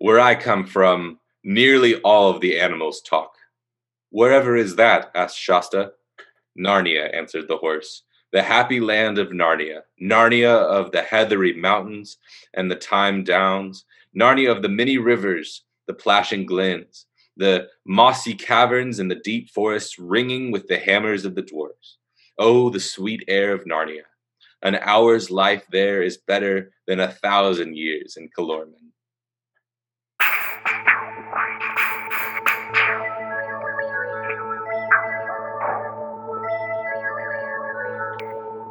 Where I come from, nearly all of the animals talk. Wherever is that? Asked Shasta. Narnia, answered the horse. The happy land of Narnia. Narnia of the heathery mountains and the thyme downs. Narnia of the many rivers, the plashing glens, the mossy caverns and the deep forests ringing with the hammers of the dwarves. Oh, the sweet air of Narnia. An hour's life there is better than 1,000 years in Calormen.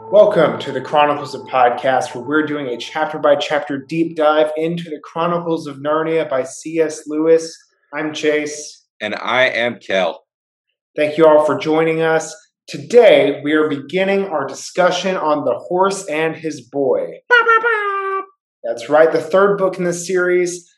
Welcome to the Chronicles of Podcast, where we're doing a chapter-by-chapter deep dive into the Chronicles of Narnia by C.S. Lewis. I'm Chase. And I am Kel. Thank you all for joining us. Today, we are beginning our discussion on The Horse and His Boy. That's right, the third book in this series.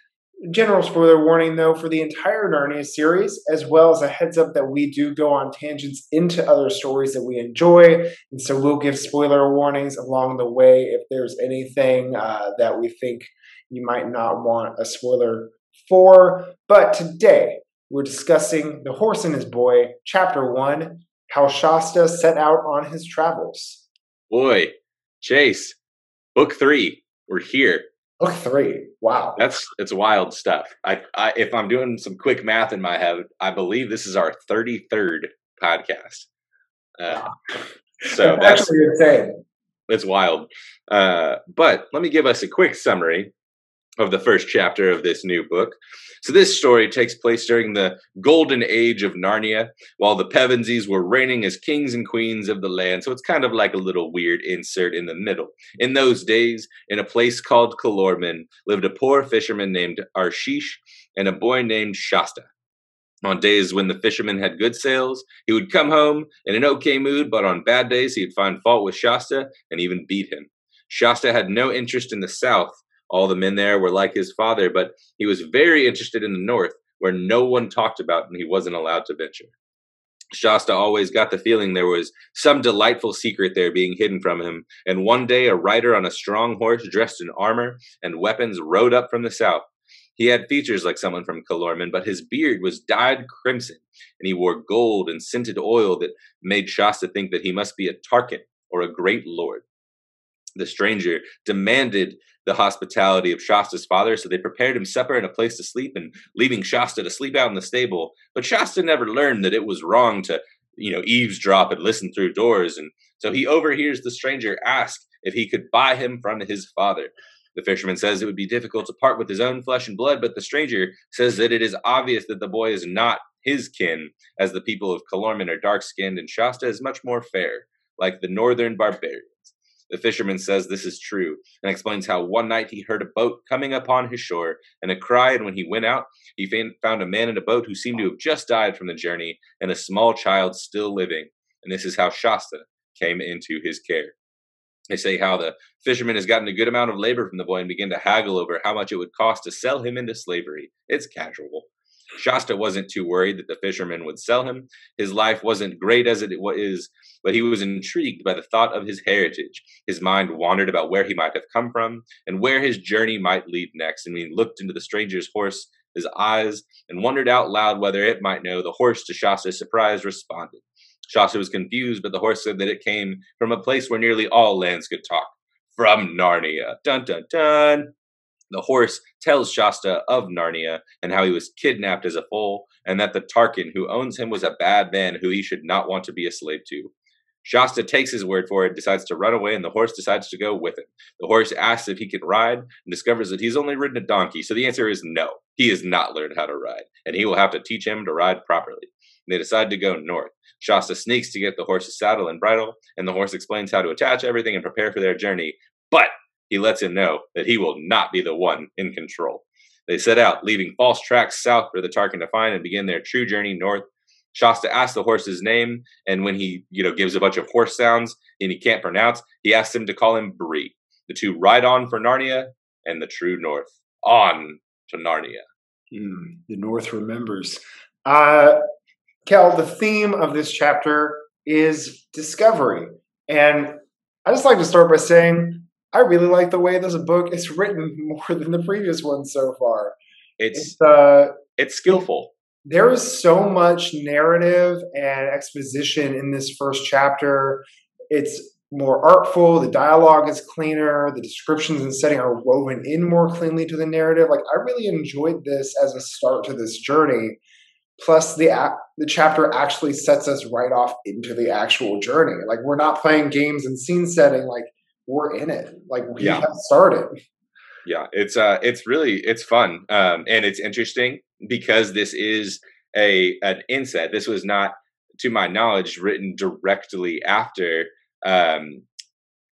General spoiler warning, though, for the entire Narnia series, as well as a heads up that we do go on tangents into other stories that we enjoy, and so we'll give spoiler warnings along the way if there's anything that we think you might not want a spoiler for. But today, we're discussing The Horse and His Boy, Chapter 1, How Shasta Set Out on His Travels. Boy, Chase, Book 3, we're here. Book 3. Wow. It's wild stuff. I if I'm doing some quick math in my head, I believe this is our 33rd podcast. So that's actually insane. It's wild. But let me give us a quick summary of the first chapter of this new book. So this story takes place during the golden age of Narnia, while the Pevensies were reigning as kings and queens of the land. So it's kind of like a little weird insert in the middle. In those days, in a place called Calormen, lived a poor fisherman named Arshish and a boy named Shasta. On days when the fisherman had good sales, he would come home in an okay mood, but on bad days, he'd find fault with Shasta and even beat him. Shasta had no interest in the south. All the men there were like his father, but he was very interested in the north, where no one talked about and he wasn't allowed to venture. Shasta always got the feeling there was some delightful secret there being hidden from him, and one day a rider on a strong horse dressed in armor and weapons rode up from the south. He had features like someone from Calormen, but his beard was dyed crimson, and he wore gold and scented oil that made Shasta think that he must be a Tarkin or a great lord. The stranger demanded the hospitality of Shasta's father, so they prepared him supper and a place to sleep, and leaving Shasta to sleep out in the stable. But Shasta never learned that it was wrong to, eavesdrop and listen through doors, and so he overhears the stranger ask if he could buy him from his father. The fisherman says it would be difficult to part with his own flesh and blood, but the stranger says that it is obvious that the boy is not his kin, as the people of Calormen are dark-skinned, and Shasta is much more fair, like the northern barbarians. The fisherman says this is true and explains how one night he heard a boat coming upon his shore and a cry, and when he went out, he found a man in a boat who seemed to have just died from the journey and a small child still living, and this is how Shasta came into his care. They say how the fisherman has gotten a good amount of labor from the boy and began to haggle over how much it would cost to sell him into slavery. It's casual. Shasta wasn't too worried that the fisherman would sell him. His life wasn't great as it is, but he was intrigued by the thought of his heritage. His mind wandered about where he might have come from and where his journey might lead next. And when he looked into the stranger's horse, his eyes, and wondered out loud whether it might know, the horse, to Shasta's surprise, responded. Shasta was confused, but the horse said that it came from a place where nearly all lands could talk. From Narnia. Dun, dun, dun. The horse tells Shasta of Narnia and how he was kidnapped as a foal, and that the Tarkin who owns him was a bad man who he should not want to be a slave to. Shasta takes his word for it, decides to run away, and the horse decides to go with him. The horse asks if he can ride and discovers that he's only ridden a donkey, so the answer is no. He has not learned how to ride, and he will have to teach him to ride properly. They decide to go north. Shasta sneaks to get the horse's saddle and bridle, and the horse explains how to attach everything and prepare for their journey, but he lets him know that he will not be the one in control. They set out, leaving false tracks south for the Tarkin to find, and begin their true journey north. Shasta asks the horse his name, and when he, gives a bunch of horse sounds and he can't pronounce, he asks him to call him Bree. The two ride on for Narnia and the true north. On to Narnia. The north remembers. Kel, the theme of this chapter is discovery. And I just like to start by saying, I really like the way this book is written more than the previous one so far. It's skillful. There is so much narrative and exposition in this first chapter. It's more artful. The dialogue is cleaner. The descriptions and setting are woven in more cleanly to the narrative. Like, I really enjoyed this as a start to this journey. Plus, the chapter actually sets us right off into the actual journey. Like, we're not playing games and scene setting. Like, we're in it. Like, we have started. Yeah, it's really fun, and it's interesting because this is an inset. This was not, to my knowledge, written directly after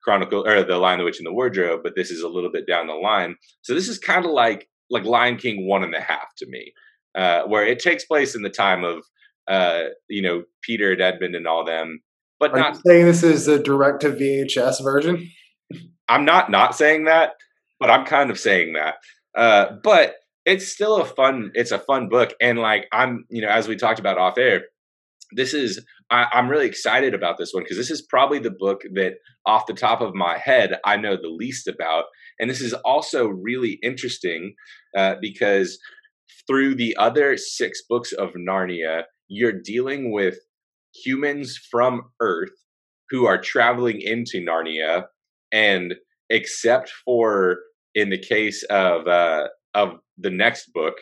Chronicle or The Lion, the Witch, and the Wardrobe, but this is a little bit down the line. So this is kind of like Lion King 1.5 to me, where it takes place in the time of Peter and Edmund and all them. But are not you saying this is a direct to VHS version. I'm not saying that. But I'm kind of saying that. But it's still a fun book. And as we talked about off air, I'm really excited about this one because this is probably the book that off the top of my head, I know the least about. And this is also really interesting because through the other 6 books of Narnia, you're dealing with humans from Earth who are traveling into Narnia, and except for in the case of the next book,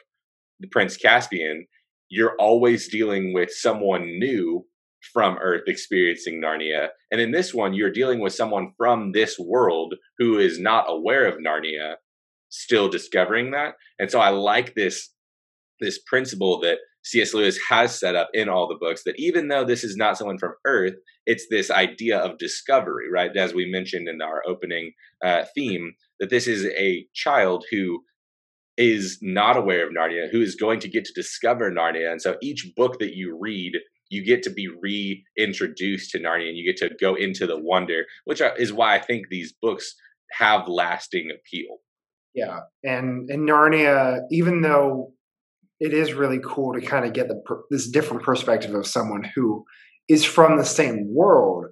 The Prince Caspian, you're always dealing with someone new from Earth experiencing Narnia. And in this one, you're dealing with someone from this world who is not aware of Narnia, still discovering that. And so I like this principle that C.S. Lewis has set up in all the books, that even though this is not someone from Earth, it's this idea of discovery, right? As we mentioned in our opening theme, that this is a child who is not aware of Narnia, who is going to get to discover Narnia. And so each book that you read, you get to be reintroduced to Narnia and you get to go into the wonder, which is why I think these books have lasting appeal. Yeah. And in Narnia, even though it is really cool to kind of get this different perspective of someone who is from the same world,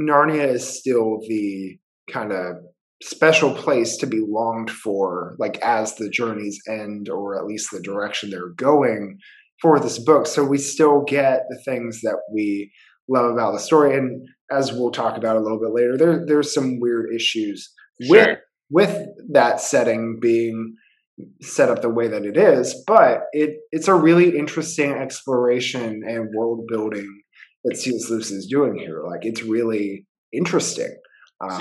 Narnia is still the kind of special place to be longed for, like as the journeys end, or at least the direction they're going for this book. So we still get the things that we love about the story. And as we'll talk about a little bit later, there's some weird issues with that setting being set up the way that it is, but it's a really interesting exploration and world building that C.S. Lewis is doing here. Like, it's really interesting. So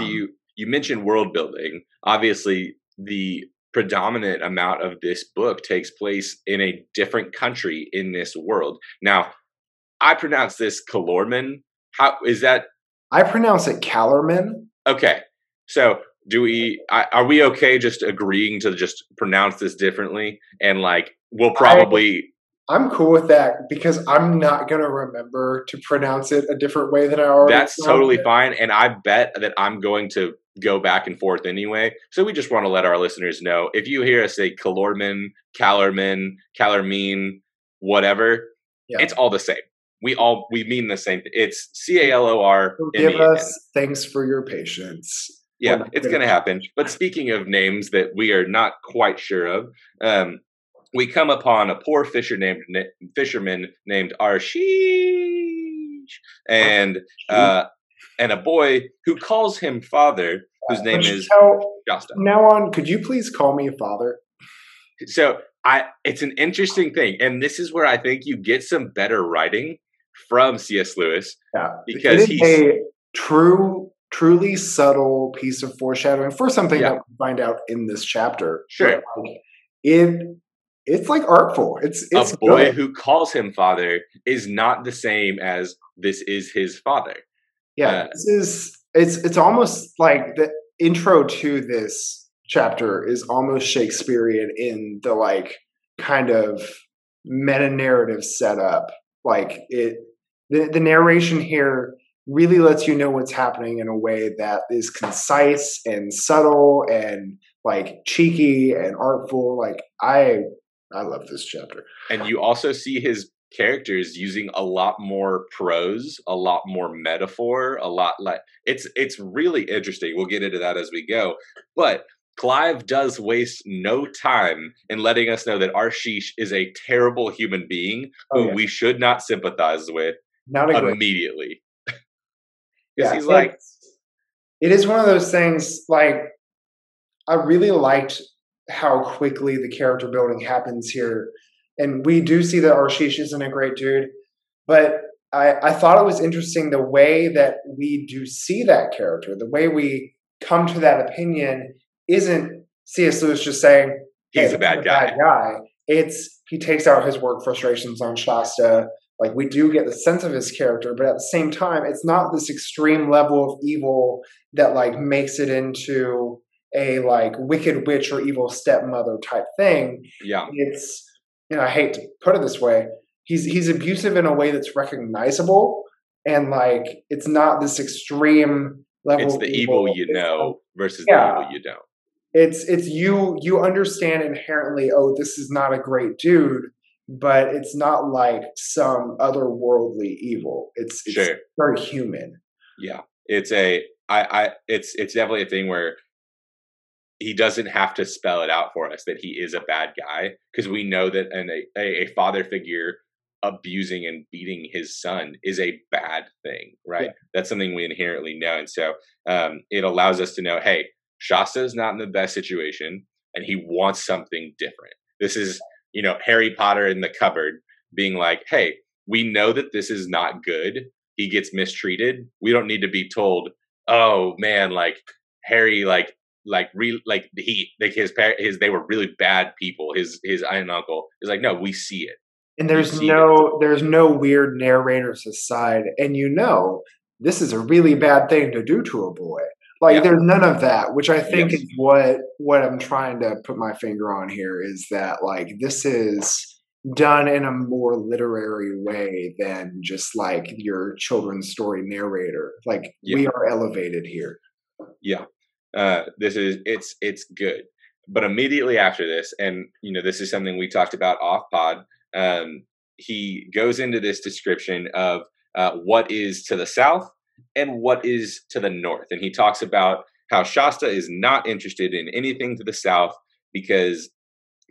you mentioned world building. Obviously, the predominant amount of this book takes place in a different country in this world. Now, I pronounce this Calormen. How is that? I pronounce it Calormen. Okay, so. Are we okay just agreeing to just pronounce this differently? And we'll probably... I'm cool with that because I'm not going to remember to pronounce it a different way than I already... That's totally fine. And I bet that I'm going to go back and forth anyway. So we just want to let our listeners know, if you hear us say Calormen, Calormen, Calormen, whatever, it's all the same. We mean the same thing. It's Calormen. Forgive us. Thanks for your patience. Yeah, it's going to happen. But speaking of names that we are not quite sure of, we come upon a poor fisherman named Arshish, and a boy who calls him father, whose name is Shasta. Now on, could you please call me father? So it's an interesting thing, and this is where I think you get some better writing from C.S. Lewis, because he's a truly subtle piece of foreshadowing for something that we find out in this chapter. Sure. It's artful. It's a boy good. Who calls him father is not the same as this is his father. Yeah. It's almost like the intro to this chapter is almost Shakespearean in the kind of meta narrative setup. The narration here really lets you know what's happening in a way that is concise and subtle and cheeky and artful. I love this chapter. And you also see his characters using a lot more prose, a lot more metaphor, a lot it's really interesting. We'll get into that as we go. But Clive does waste no time in letting us know that Arshish is a terrible human being who we should not sympathize with immediately. Yeah, he's like, it is one of those things, like, I really liked how quickly the character building happens here. And we do see that Arshish isn't a great dude, but I thought it was interesting the way that we do see that character, the way we come to that opinion isn't C.S. Lewis just saying, hey, he's a bad guy. It's, he takes out his work frustrations on Shasta. Like, we do get the sense of his character, but at the same time, it's not this extreme level of evil that, like, makes it into a, like, wicked witch or evil stepmother type thing. Yeah. It's, you know, I hate to put it this way, he's abusive in a way that's recognizable, and, like, it's not this extreme level. It's the evil you know versus the evil you don't. It's you understand inherently, oh, this is not a great dude, but it's not like some otherworldly evil. It's sure. Very human. Yeah. It's definitely a thing where he doesn't have to spell it out for us that he is a bad guy, because we know that a father figure abusing and beating his son is a bad thing, right? Yeah. That's something we inherently know. And so it allows us to know, hey, Shasta is not in the best situation and he wants something different. This is, you know, Harry Potter in the cupboard being like, hey, we know that this is not good. He gets mistreated. We don't need to be told, oh man, like Harry, they were really bad people. His aunt and uncle is like, no, we see it. And there's no weird narrator's aside. And you know, this is a really bad thing to do to a boy. Like there's none of that, which I think is what I'm trying to put my finger on here, is that, like, this is done in a more literary way than just like your children's story narrator. Like we are elevated here. Yeah. It's good. But immediately after this, and you know, this is something we talked about off pod, he goes into this description of what is to the south and what is to the north. And he talks about how Shasta is not interested in anything to the south because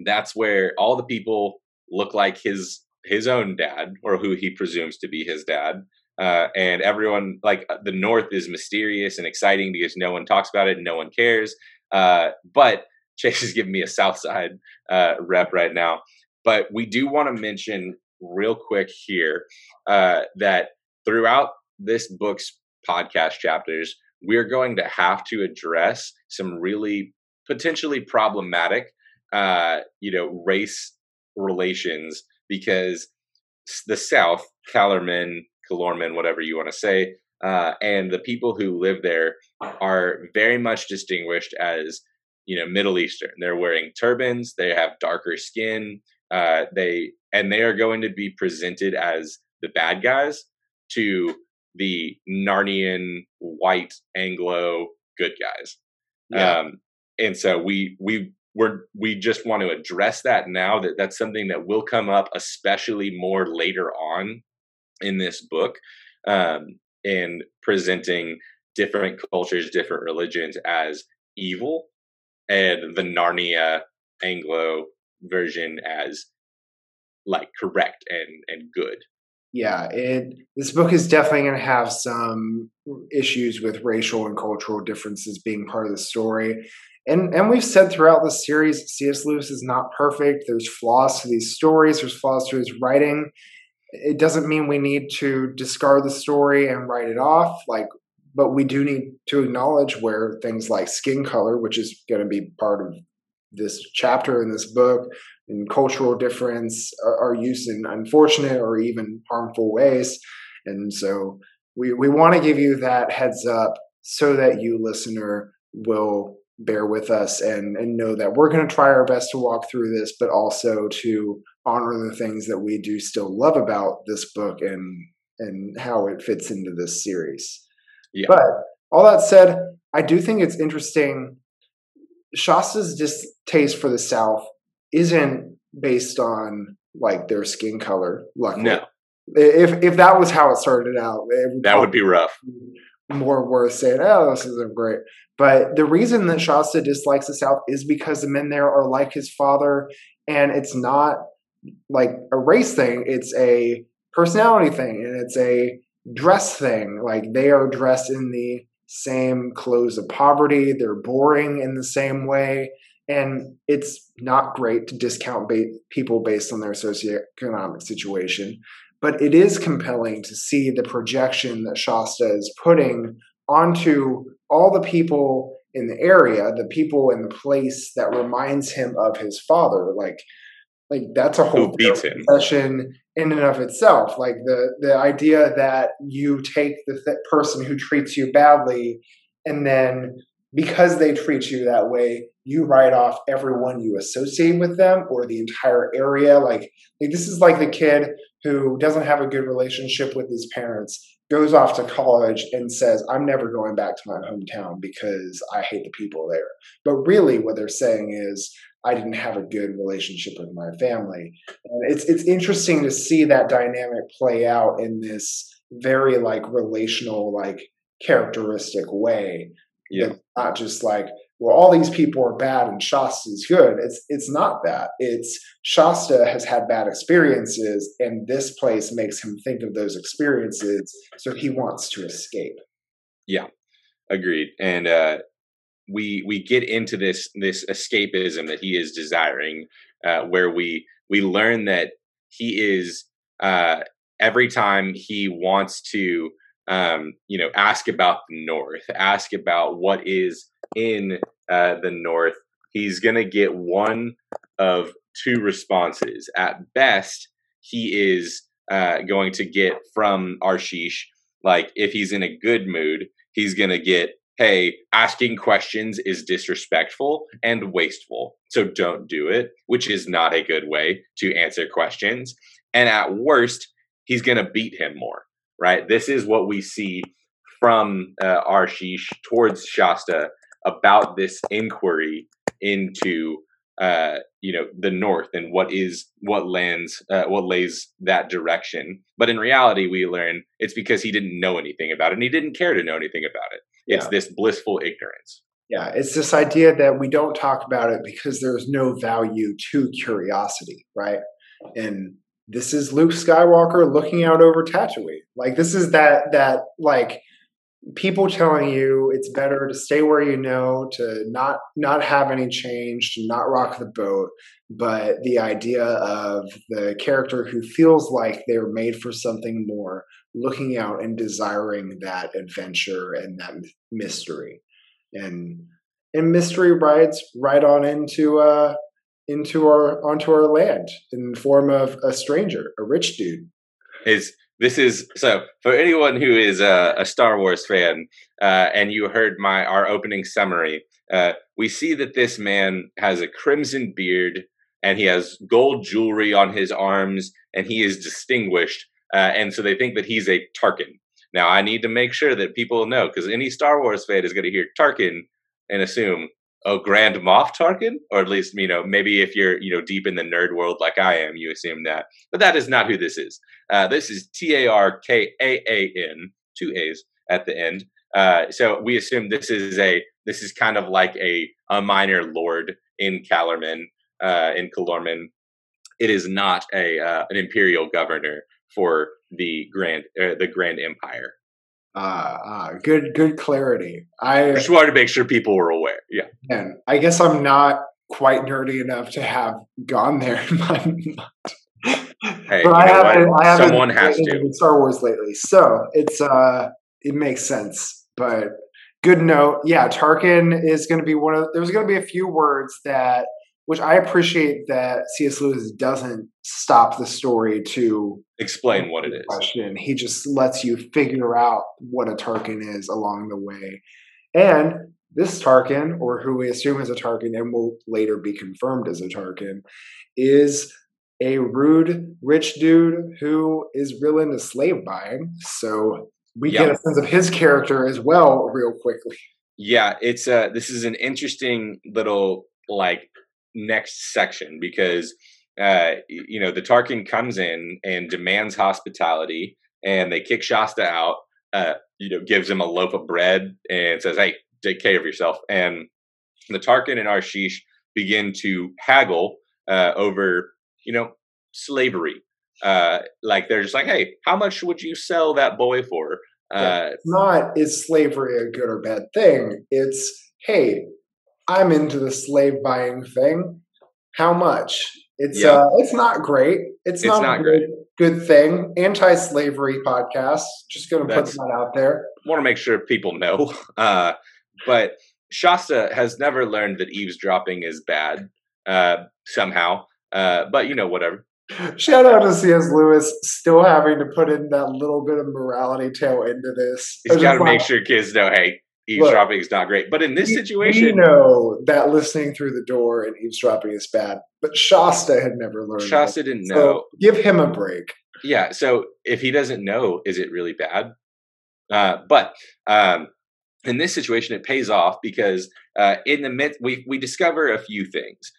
that's where all the people look like his own dad, or who he presumes to be his dad. And everyone, like, the north is mysterious and exciting because no one talks about it and no one cares. But Chase is giving me a south side rep right now. But we do want to mention real quick here that throughout this book's podcast chapters, we're going to have to address some really potentially problematic, race relations, because the South, Calormen, whatever you want to say, and the people who live there are very much distinguished as, you know, Middle Eastern. They're wearing turbans. They have darker skin. They are going to be presented as the bad guys to the Narnian white Anglo good guys. Yeah. And so we just want to address that now, that that's something that will come up, especially more later on in this book, and presenting different cultures, different religions as evil, and the Narnia Anglo version as, like, correct and good. Yeah, this book is definitely going to have some issues with racial and cultural differences being part of the story. And we've said throughout the series, C.S. Lewis is not perfect. There's flaws to these stories. There's flaws to his writing. It doesn't mean we need to discard the story and write it off. Like, but we do need to acknowledge where things like skin color, which is going to be part of this chapter in this book, and cultural difference are used in unfortunate or even harmful ways. And so we want to give you that heads up so that you, listener, will bear with us and know that we're going to try our best to walk through this, but also to honor the things that we do still love about this book and how it fits into this series. Yeah. But all that said, I do think it's interesting. Shasta's distaste for the South isn't based on, like, their skin color. Luckily, no. If that was how it started out, that would be rough. more worth saying, oh, this isn't great. But the reason that Shasta dislikes the South is because the men there are like his father, and it's not like a race thing. It's a personality thing, and it's a dress thing. Like, they are dressed in the same clothes of poverty. They're boring in the same way. And it's not great to discount people based on their socioeconomic situation. But it is compelling to see the projection that Shasta is putting onto all the people in the area, the people in the place that reminds him of his father. Like that's a whole obsession in and of itself. Like the idea that you take the person who treats you badly, and then because they treat you that way, you write off everyone you associate with them or the entire area. Like this is like the kid who doesn't have a good relationship with his parents, goes off to college and says, I'm never going back to my hometown because I hate the people there. But really what they're saying is, I didn't have a good relationship with my family. And it's interesting to see that dynamic play out in this very relational, characteristic way. Yeah. It's not just well, all these people are bad and Shasta's good. It's not that. It's Shasta has had bad experiences, and this place makes him think of those experiences, so he wants to escape. Yeah, agreed. And we get into this escapism that he is desiring, where we learn that he is every time he wants to ask about the North, ask about what is in the North, he's going to get one of two responses. At best, he is going to get from Arshish, if he's in a good mood, he's going to get, hey, asking questions is disrespectful and wasteful, so don't do it, which is not a good way to answer questions. And at worst, he's going to beat him more, right? This is what we see from Arshish towards Shasta about this inquiry into the North and what lays that direction. But in reality, we learn it's because he didn't know anything about it, and he didn't care to know anything about it. It's this blissful ignorance. Yeah, it's this idea that we don't talk about it because there's no value to curiosity, right? And this is Luke Skywalker looking out over Tatooine. This is that people telling you it's better to stay where you know, to not have any change, to not rock the boat. But the idea of the character who feels like they're made for something more, looking out and desiring that adventure and that mystery. And mystery rides right on onto our land in the form of a stranger, a rich dude. So for anyone who is a Star Wars fan, and you heard our opening summary, we see that this man has a crimson beard and he has gold jewelry on his arms and he is distinguished. And so they think that he's a Tarkin. Now I need to make sure that people know, because any Star Wars fan is going to hear Tarkin and assume, oh, Grand Moff Tarkin? Or at least, maybe if you're, deep in the nerd world like I am, you assume that. But that is not who this is. This is Tarkaan, two A's at the end. So we assume this is kind of like a minor lord in Calormen. It is not an imperial governor for the Grand Empire. Good clarity. I just wanted to make sure people were aware. Yeah. And I guess I'm not quite nerdy enough to have gone there in my mind. Hey, but I haven't someone has to. Star Wars lately. So it's it makes sense. But good note. Yeah, Tarkin is gonna be there's gonna be a few words which I appreciate that C.S. Lewis doesn't stop the story to explain what it is. He just lets you figure out what a Tarkin is along the way. And this Tarkin, or who we assume is a Tarkin and will later be confirmed as a Tarkin, is a rude, rich dude who is real into slave buying. So we get a sense of his character as well real quickly. Yeah, it's this is an interesting little next section, because the Tarkin comes in and demands hospitality, and they kick Shasta out gives him a loaf of bread and says, "Hey, take care of yourself." And the Tarkin and Arshish begin to haggle over, slavery. Like they're just like, "Hey, how much would you sell that boy for?" Is slavery a good or bad thing? It's, hey, I'm into the slave buying thing. How much? It's not great. It's not a good thing. Anti-slavery podcast. Just going to put that out there. Want to make sure people know. But Shasta has never learned that eavesdropping is bad somehow. But, whatever. Shout out to C.S. Lewis, still having to put in that little bit of morality tale into this. He's got to make sure kids know, hey, eavesdropping is not great. But in this situation, we know that listening through the door and eavesdropping is bad. But Shasta had never learned. Shasta didn't know. Give him a break. Yeah. So if he doesn't know, is it really bad? But in this situation, it pays off because in the midst, we discover a few things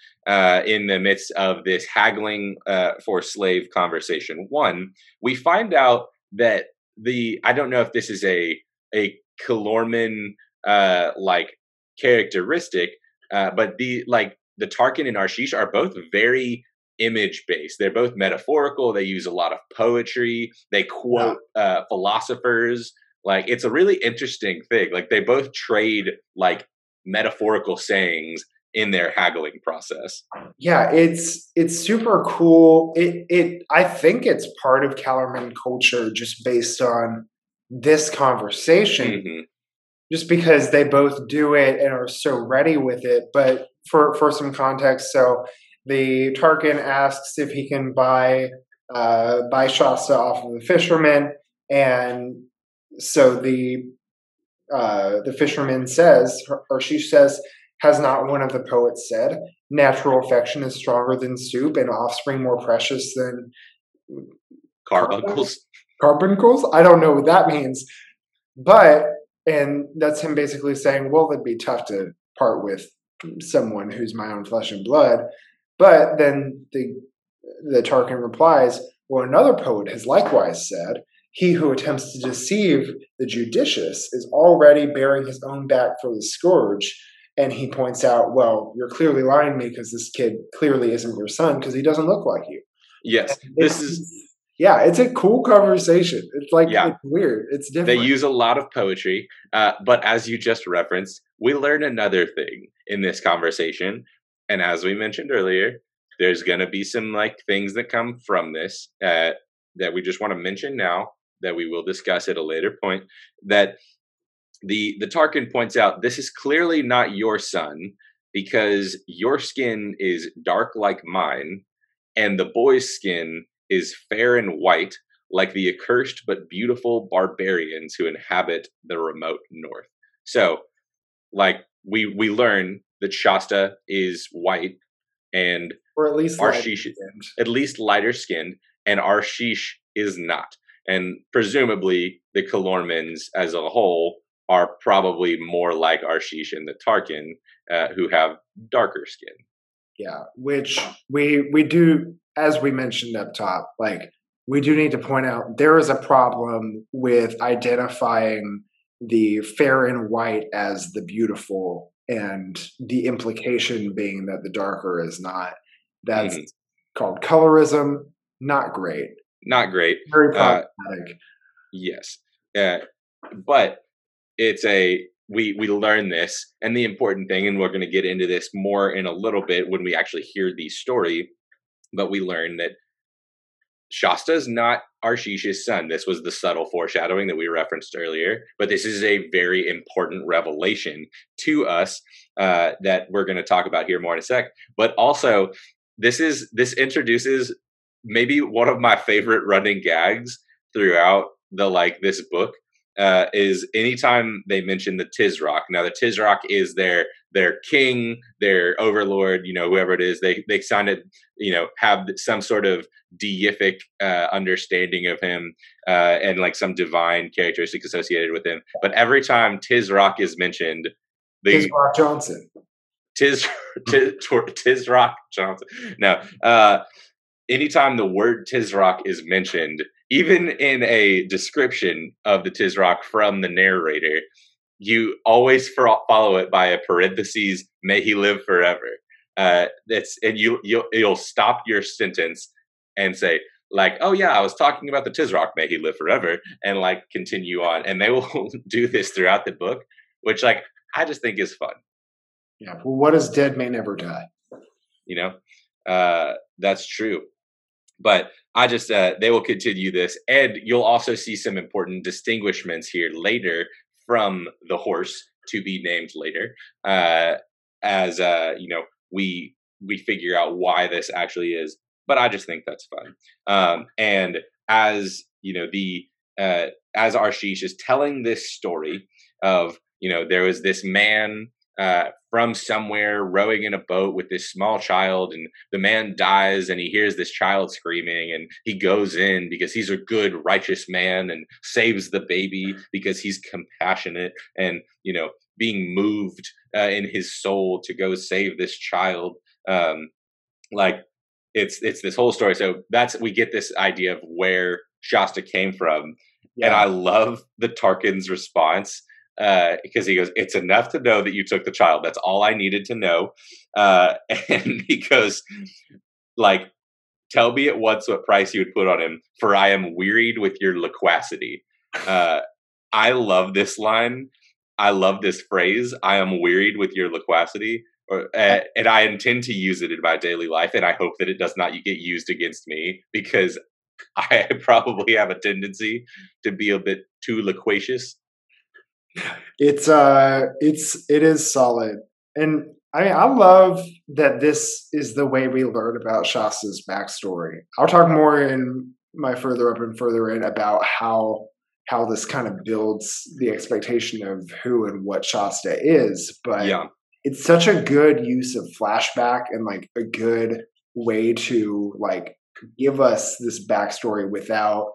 in the midst of this haggling for slave conversation. One, we find out that I don't know if this is a Calormen characteristic, but the Tarkin and Arshish are both very image based. They're both metaphorical. They use a lot of poetry. They quote philosophers. Like, it's a really interesting thing. Like, they both trade metaphorical sayings in their haggling process. Yeah, it's super cool. I think it's part of Calormen culture, just based on this conversation, just because they both do it and are so ready with it. But for some context, so the Tarkin asks if he can buy Shasta off of the fisherman, and so the fisherman says, or she says, "Has not one of the poets said, natural affection is stronger than soup, and offspring more precious than carbuncles." Carbuncles? I don't know what that means. But, and that's him basically saying, well, it'd be tough to part with someone who's my own flesh and blood. But then the Tarkin replies, well, another poet has likewise said, he who attempts to deceive the judicious is already bearing his own back for the scourge. And he points out, well, you're clearly lying to me because this kid clearly isn't your son because he doesn't look like you. Yes, this is... Yeah, it's a cool conversation. It's it's weird. It's different. They use a lot of poetry. But as you just referenced, we learn another thing in this conversation. And as we mentioned earlier, there's going to be some things that come from this that we just want to mention now that we will discuss at a later point, that the Tarkin points out, this is clearly not your son because your skin is dark like mine and the boy's skin is fair and white, like the accursed but beautiful barbarians who inhabit the remote north. So, we learn that Shasta is white, and or at least Arshish, at least lighter skinned, and Arshish is not. And presumably, the Calormens as a whole are probably more like Arshish and the Tarkin, who have darker skin. Yeah, which we do. As we mentioned up top, we do need to point out there is a problem with identifying the fair and white as the beautiful, and the implication being that the darker is not. That's called colorism. Not great. Not great. Very problematic. Yes. But it's we learn this, and the important thing, and we're going to get into this more in a little bit when we actually hear the story, but we learn that Shasta is not Arshish's son. This was the subtle foreshadowing that we referenced earlier. But this is a very important revelation to us that we're going to talk about here more in a sec. But also, this introduces maybe one of my favorite running gags throughout this book. Is anytime they mention the Tisroc. Now, the Tisroc is their king, their overlord, whoever it is. They kind of, have some sort of deific understanding of him and some divine characteristic associated with him. But every time Tisroc is mentioned, Tisroc Johnson. Tisroc Johnson. No, anytime the word Tisroc is mentioned, even in a description of the Tisroc from the narrator, you always follow it by a parentheses, may he live forever. You'll stop your sentence and say, like, oh yeah, I was talking about the Tisroc, may he live forever, and like continue on. And they will do this throughout the book, which like I just think is fun. Yeah. Well, what is dead may never die. You know, that's true. But I just, they will continue this. And you'll also see some important distinguishments here later from the horse, to be named later, we figure out why this actually is. But I just think that's fun. And as, you know, as Arshish is telling this story of, you know, there was this man from somewhere rowing in a boat with this small child, and the man dies and he hears this child screaming, and he goes in because he's a good, righteous man and saves the baby because he's compassionate and, you know, being moved in his soul to go save this child. It's this whole story. So we get this idea of where Shasta came from. Yeah. And I love the Tarkin's response, because he goes, it's enough to know that you took the child. That's all I needed to know. And he goes, like, tell me at once what price you would put on him, for I am wearied with your loquacity. I love this line. I love this phrase. I am wearied with your loquacity. And I intend to use it in my daily life, and I hope that it does not get used against me, because I probably have a tendency to be a bit too loquacious. It is solid, and I love that this is the way we learn about Shasta's backstory. I'll talk more in my further up and further in about how this kind of builds the expectation of who and what Shasta is, but yeah. It's such a good use of flashback and like a good way to like give us this backstory without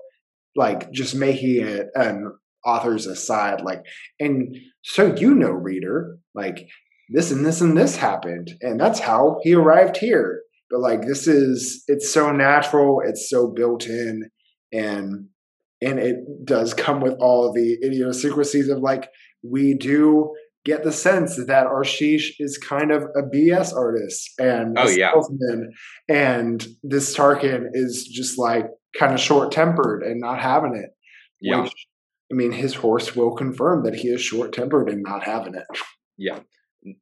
like just making it an author's aside. Like, and so, you know, reader, like this and this and this happened, and that's how he arrived here. But like, it's so natural. It's so built in, and it does come with all of the idiosyncrasies of like, we do get the sense that Arshish is kind of a BS artist and a salesman, and this Tarkin is just like kind of short-tempered and not having it. Yeah. Which, I mean, his horse will confirm that he is short-tempered and not having it. Yeah.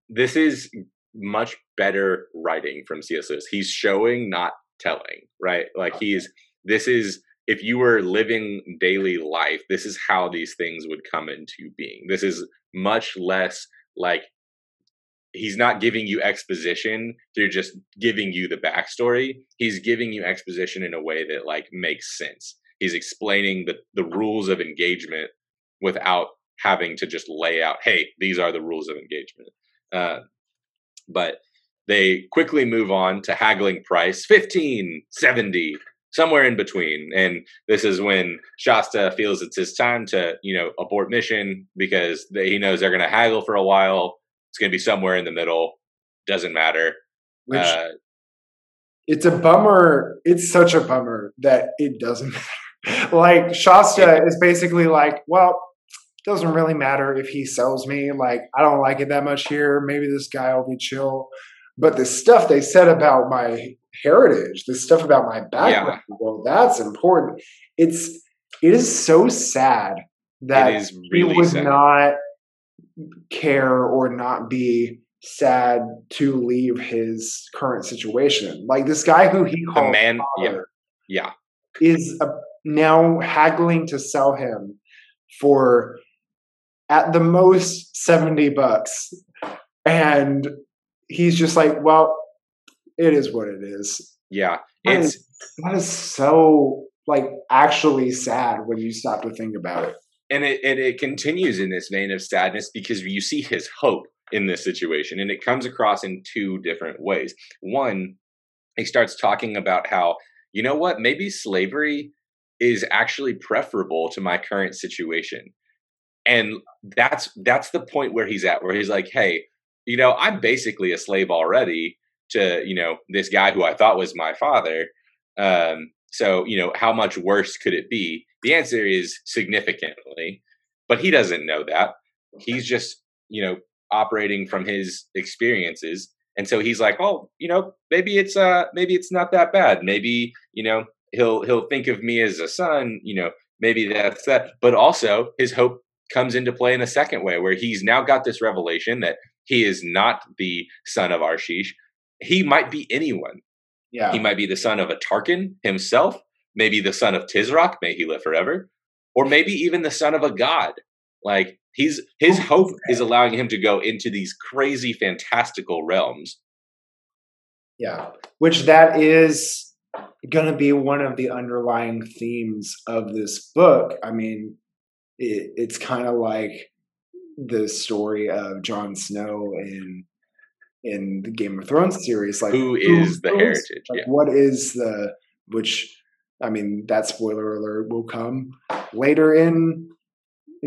This is much better writing from C.S. Lewis. He's showing, not telling, right? Like if you were living daily life, this is how these things would come into being. This is much less like, he's not giving you exposition through just giving you the backstory. He's giving you exposition in a way that like makes sense. He's explaining the rules of engagement without having to just lay out, hey, these are the rules of engagement. But they quickly move on to haggling price, 1570. Somewhere in between. And this is when Shasta feels it's his time to, you know, abort mission, because he knows they're going to haggle for a while. It's going to be somewhere in the middle. Doesn't matter. Which, it's a bummer. It's such a bummer that it doesn't matter. Like, Shasta is basically like, well, it doesn't really matter if he sells me. Like, I don't like it that much here. Maybe this guy will be chill. But the stuff they said about my heritage, this stuff about my background, well, that's important. It is so sad that really he would not care or not be sad to leave his current situation. Like, this guy who he called man, father, is now haggling to sell him for at the most $70, and he's just like, well, it is what it is. Yeah. That is so like actually sad when you stop to think about it. And it continues in this vein of sadness, because you see his hope in this situation, and it comes across in two different ways. One, he starts talking about how, you know what, maybe slavery is actually preferable to my current situation. And that's the point where he's at, where he's like, hey, you know, I'm basically a slave already to, you know, this guy who I thought was my father. So, you know, how much worse could it be? The answer is significantly, but he doesn't know that. He's just, you know, operating from his experiences. And so he's like, oh, you know, maybe it's not that bad. Maybe, you know, he'll think of me as a son, you know, maybe that's that. But also his hope comes into play in a second way, where he's now got this revelation that he is not the son of Arshish. He might be anyone. Yeah. He might be the son of a Tarkin himself, maybe the son of Tisroc, may he live forever, or maybe even the son of a god. Like, his hope is allowing him to go into these crazy, fantastical realms. Yeah, which that is going to be one of the underlying themes of this book. I mean, it's kind of like the story of Jon Snow in the Game of Thrones series, like who is the heritage? Like, yeah. What is the, which, I mean, that spoiler alert will come later in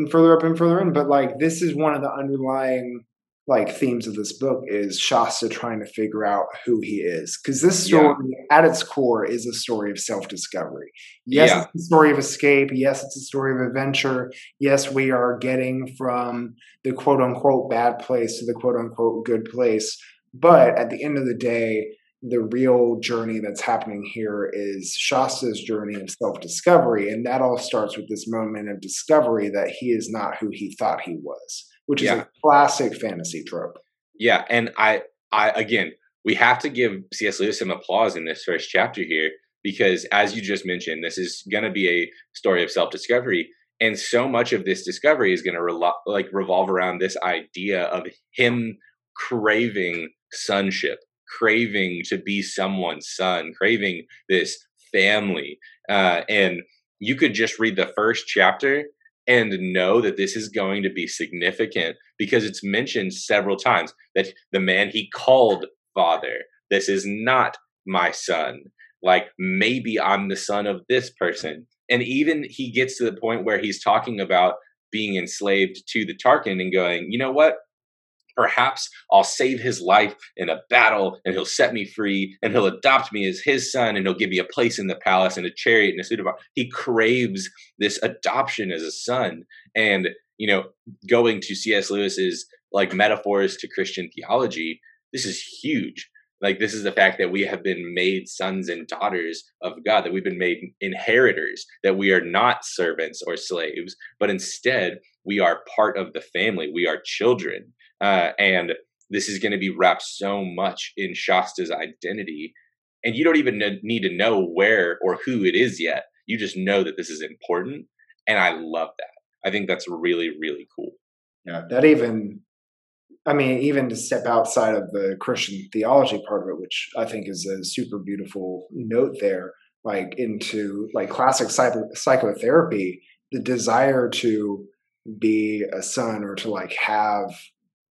further up and further in, but like, this is one of the underlying like themes of this book is Shasta trying to figure out who he is. Cause this story at its core is a story of self-discovery. Yes. Yeah. It's a story of escape. Yes. It's a story of adventure. Yes. We are getting from the quote unquote bad place to the quote unquote good place. But at the end of the day, the real journey that's happening here is Shasta's journey of self-discovery. And that all starts with this moment of discovery that he is not who he thought he was, which is a classic fantasy trope. Yeah. And I again, we have to give C.S. Lewis some applause in this first chapter here, because as you just mentioned, this is going to be a story of self-discovery. And so much of this discovery is going to revolve around this idea of him craving sonship, craving to be someone's son, craving this family. And you could just read the first chapter and know that this is going to be significant, because it's mentioned several times that the man he called father, this is not my son. Like, maybe I'm the son of this person. And even he gets to the point where he's talking about being enslaved to the Tarkin and going, you know what? Perhaps I'll save his life in a battle and he'll set me free and he'll adopt me as his son and he'll give me a place in the palace and a chariot and a suit of armor. He craves this adoption as a son. And, you know, going to C.S. Lewis's like metaphors to Christian theology, this is huge. Like, this is the fact that we have been made sons and daughters of God, that we've been made inheritors, that we are not servants or slaves, but instead we are part of the family. We are children. And this is going to be wrapped so much in Shasta's identity. And you don't even need to know where or who it is yet. You just know that this is important. And I love that. I think that's really, really cool. Yeah, that even to step outside of the Christian theology part of it, which I think is a super beautiful note there, like into like classic psychotherapy, the desire to be a son or to like have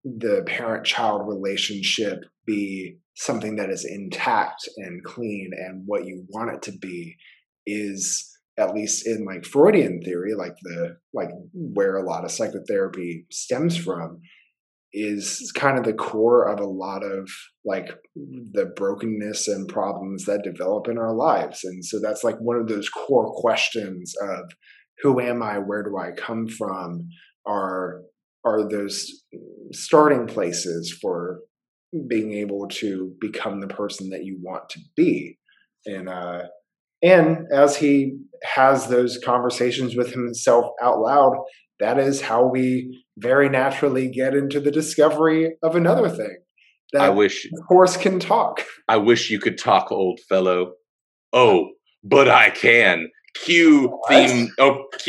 the parent-child relationship be something that is intact and clean and what you want it to be is, at least in like Freudian theory, like where a lot of psychotherapy stems from, is kind of the core of a lot of like the brokenness and problems that develop in our lives. And so that's like one of those core questions of who am I, where do I come from, are those starting places for being able to become the person that you want to be. And as he has those conversations with himself out loud, that is how we very naturally get into the discovery of another thing. That I wish the horse can talk. I wish you could talk, old fellow. Oh, but I can. Cue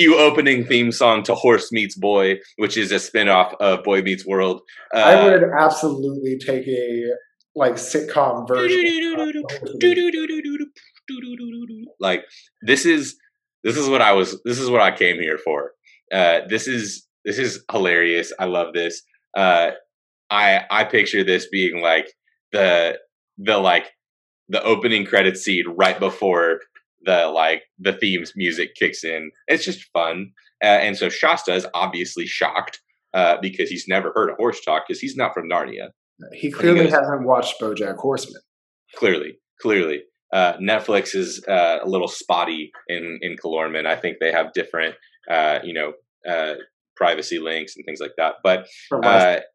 opening theme song to Horse Meets Boy, which is a spinoff of Boy Meets World. I would absolutely take a like sitcom version. Like, this is what I came here for. This is hilarious. I love this. I picture this being like the opening credit scene right before the themes music kicks in. It's just fun. And so Shasta is obviously shocked because he's never heard a horse talk, because he's not from Narnia. He clearly hasn't watched BoJack Horseman. Clearly. Netflix is a little spotty in Calormen. I think they have different, privacy links and things like that. But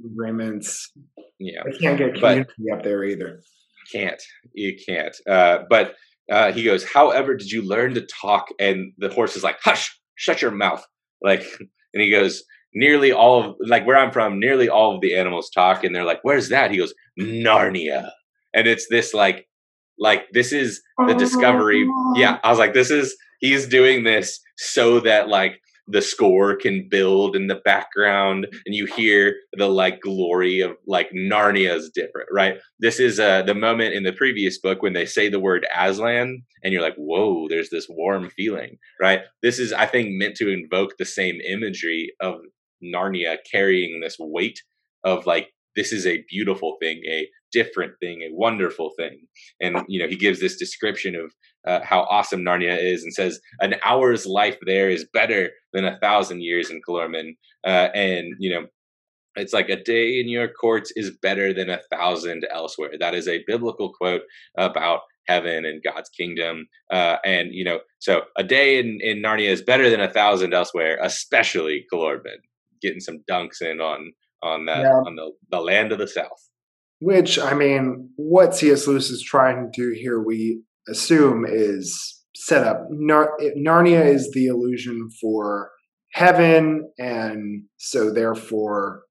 agreements, yeah, I can't get community up there either. You can't. But he goes, however, did you learn to talk? And the horse is like, hush, shut your mouth. Like, and he goes, nearly all of, like, where I'm from, nearly all of the animals talk. And they're like, where's that? He goes, Narnia. And it's this like this is the discovery. Yeah. I was like, he's doing this so that like the score can build in the background and you hear the like glory of like Narnia is different, right? This is the moment in the previous book when they say the word Aslan and you're like, whoa, there's this warm feeling, right? This is, I think, meant to invoke the same imagery of Narnia carrying this weight of like, this is a beautiful thing, a different thing, a wonderful thing. And, he gives this description of how awesome Narnia is and says, an hour's life there is better than 1,000 years in Calormen. It's like a day in your courts is better than 1,000 elsewhere. That is a biblical quote about heaven and God's kingdom. So a day in Narnia is better than 1,000 elsewhere, especially Calormen. Getting some dunks in on the land of the South. Which, I mean, what C.S. Lewis is trying to do here, we assume, is set up. Narnia is the illusion for heaven, and so therefore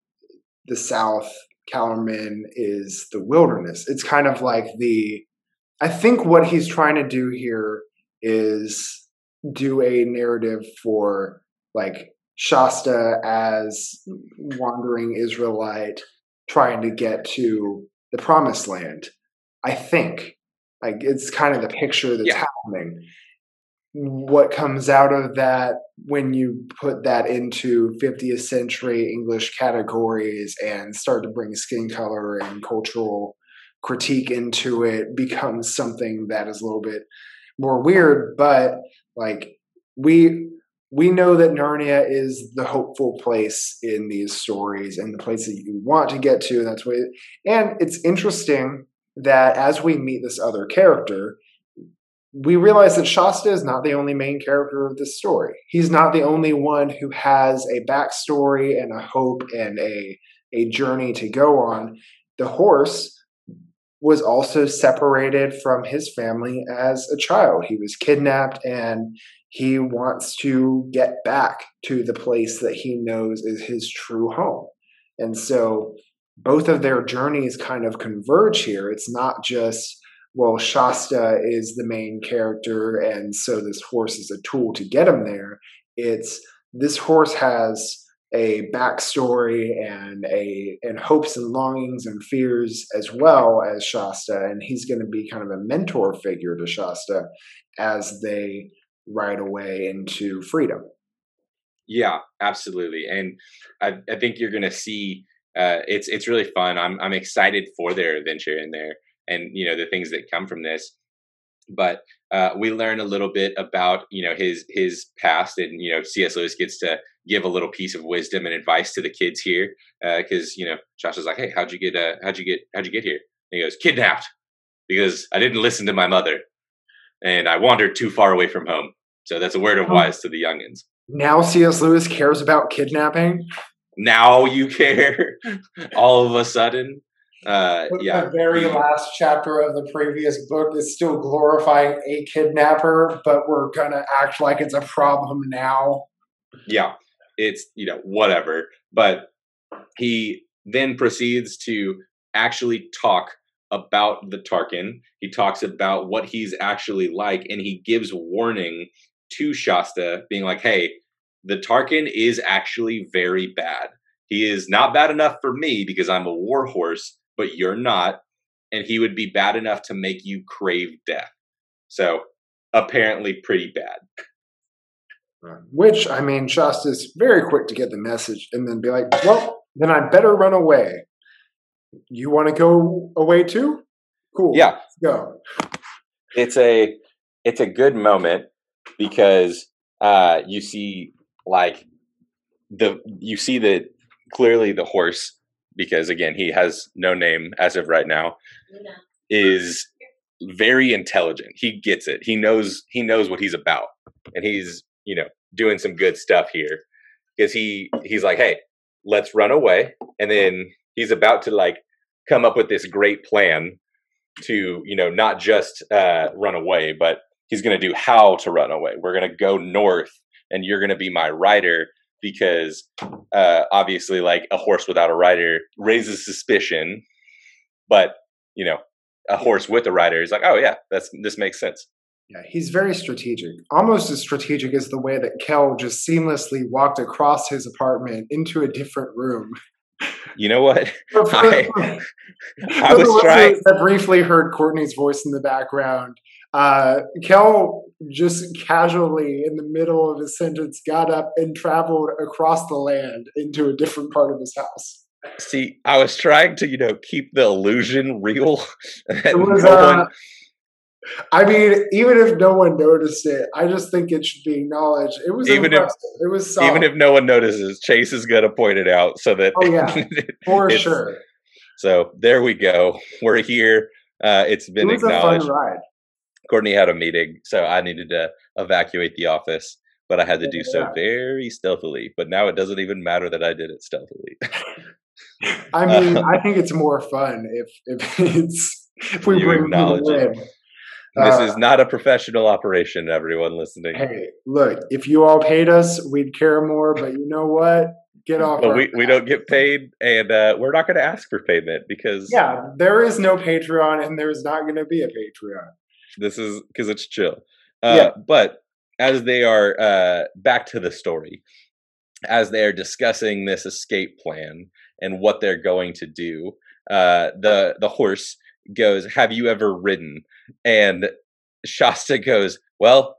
the South, Calormen, is the wilderness. It's kind of like I think what he's trying to do here is do a narrative for, like, Shasta as wandering Israelite trying to get to the promised land. I think it's kind of the picture that's happening. What comes out of that when you put that into 50th century English categories and start to bring skin color and cultural critique into it becomes something that is a little bit more weird, but like we know that Narnia is the hopeful place in these stories and the place that you want to get to. And it's interesting that as we meet this other character, we realize that Shasta is not the only main character of this story. He's not the only one who has a backstory and a hope and a journey to go on. The horse was also separated from his family as a child. He was kidnapped and he wants to get back to the place that he knows is his true home. And so both of their journeys kind of converge here. It's not just, well, Shasta is the main character, and so this horse is a tool to get him there. It's this horse has a backstory and hopes and longings and fears as well as Shasta, and he's going to be kind of a mentor figure to Shasta as they right away into freedom. Yeah, absolutely. And I think you're going to see it's really fun. I'm excited for their adventure in there and, the things that come from this. But we learn a little bit about, his past and, C.S. Lewis gets to give a little piece of wisdom and advice to the kids here. Cause Josh is like, hey, how'd you get here? And he goes, kidnapped because I didn't listen to my mother. And I wandered too far away from home. So that's a word of wise to the youngins. Now C.S. Lewis cares about kidnapping? Now you care? All of a sudden? The very last chapter of the previous book is still glorifying a kidnapper, but we're going to act like it's a problem now. Yeah, it's, whatever. But he then proceeds to actually talk about the Tarkin. He talks about what he's actually like, and he gives warning to Shasta, being like, hey, the Tarkin is actually very bad. He is not bad enough for me because I'm a war horse, but you're not, and he would be bad enough to make you crave death. So apparently pretty bad. Which, I mean, Shasta's very quick to get the message and then be like, well, then I better run away. You want to go away too? Cool. Yeah. Let's go. It's a good moment because you see that clearly the horse, because again he has no name as of right now, is very intelligent. He gets it. He knows what he's about, and he's, you know, doing some good stuff here, because he's like, hey, let's run away. And then he's about to like come up with this great plan to, you know, not just run away, but he's going to do how to run away. We're going to go north, and you're going to be my rider, because obviously like a horse without a rider raises suspicion, but, you know, a horse with a rider is like, oh yeah, this makes sense. Yeah, he's very strategic. Almost as strategic as the way that Kel just seamlessly walked across his apartment into a different room. You know what? I was trying. I briefly heard Courtney's voice in the background. Kel just casually, in the middle of his sentence, got up and traveled across the land into a different part of his house. See, I was trying to, you know, keep the illusion real. It was. I mean, even if no one noticed it, I just think it should be acknowledged. It was it was solid. Even if no one notices, Chase is going to point it out so that. Oh yeah, for sure. So there we go. We're here. It's been acknowledged. A fun ride. Courtney had a meeting, so I needed to evacuate the office, but I had to do so very stealthily. But now it doesn't even matter that I did it stealthily. I mean, I think it's more fun if we acknowledge it. This is not a professional operation, everyone listening. Hey, look, if you all paid us, we'd care more, but you know what? Get off. Well, we don't get paid, and we're not going to ask for payment because... Yeah, there is no Patreon, and there's not going to be a Patreon. This is because it's chill. But as they are back to the story, as they're discussing this escape plan and what they're going to do, the horse goes, have you ever ridden? And Shasta goes, well,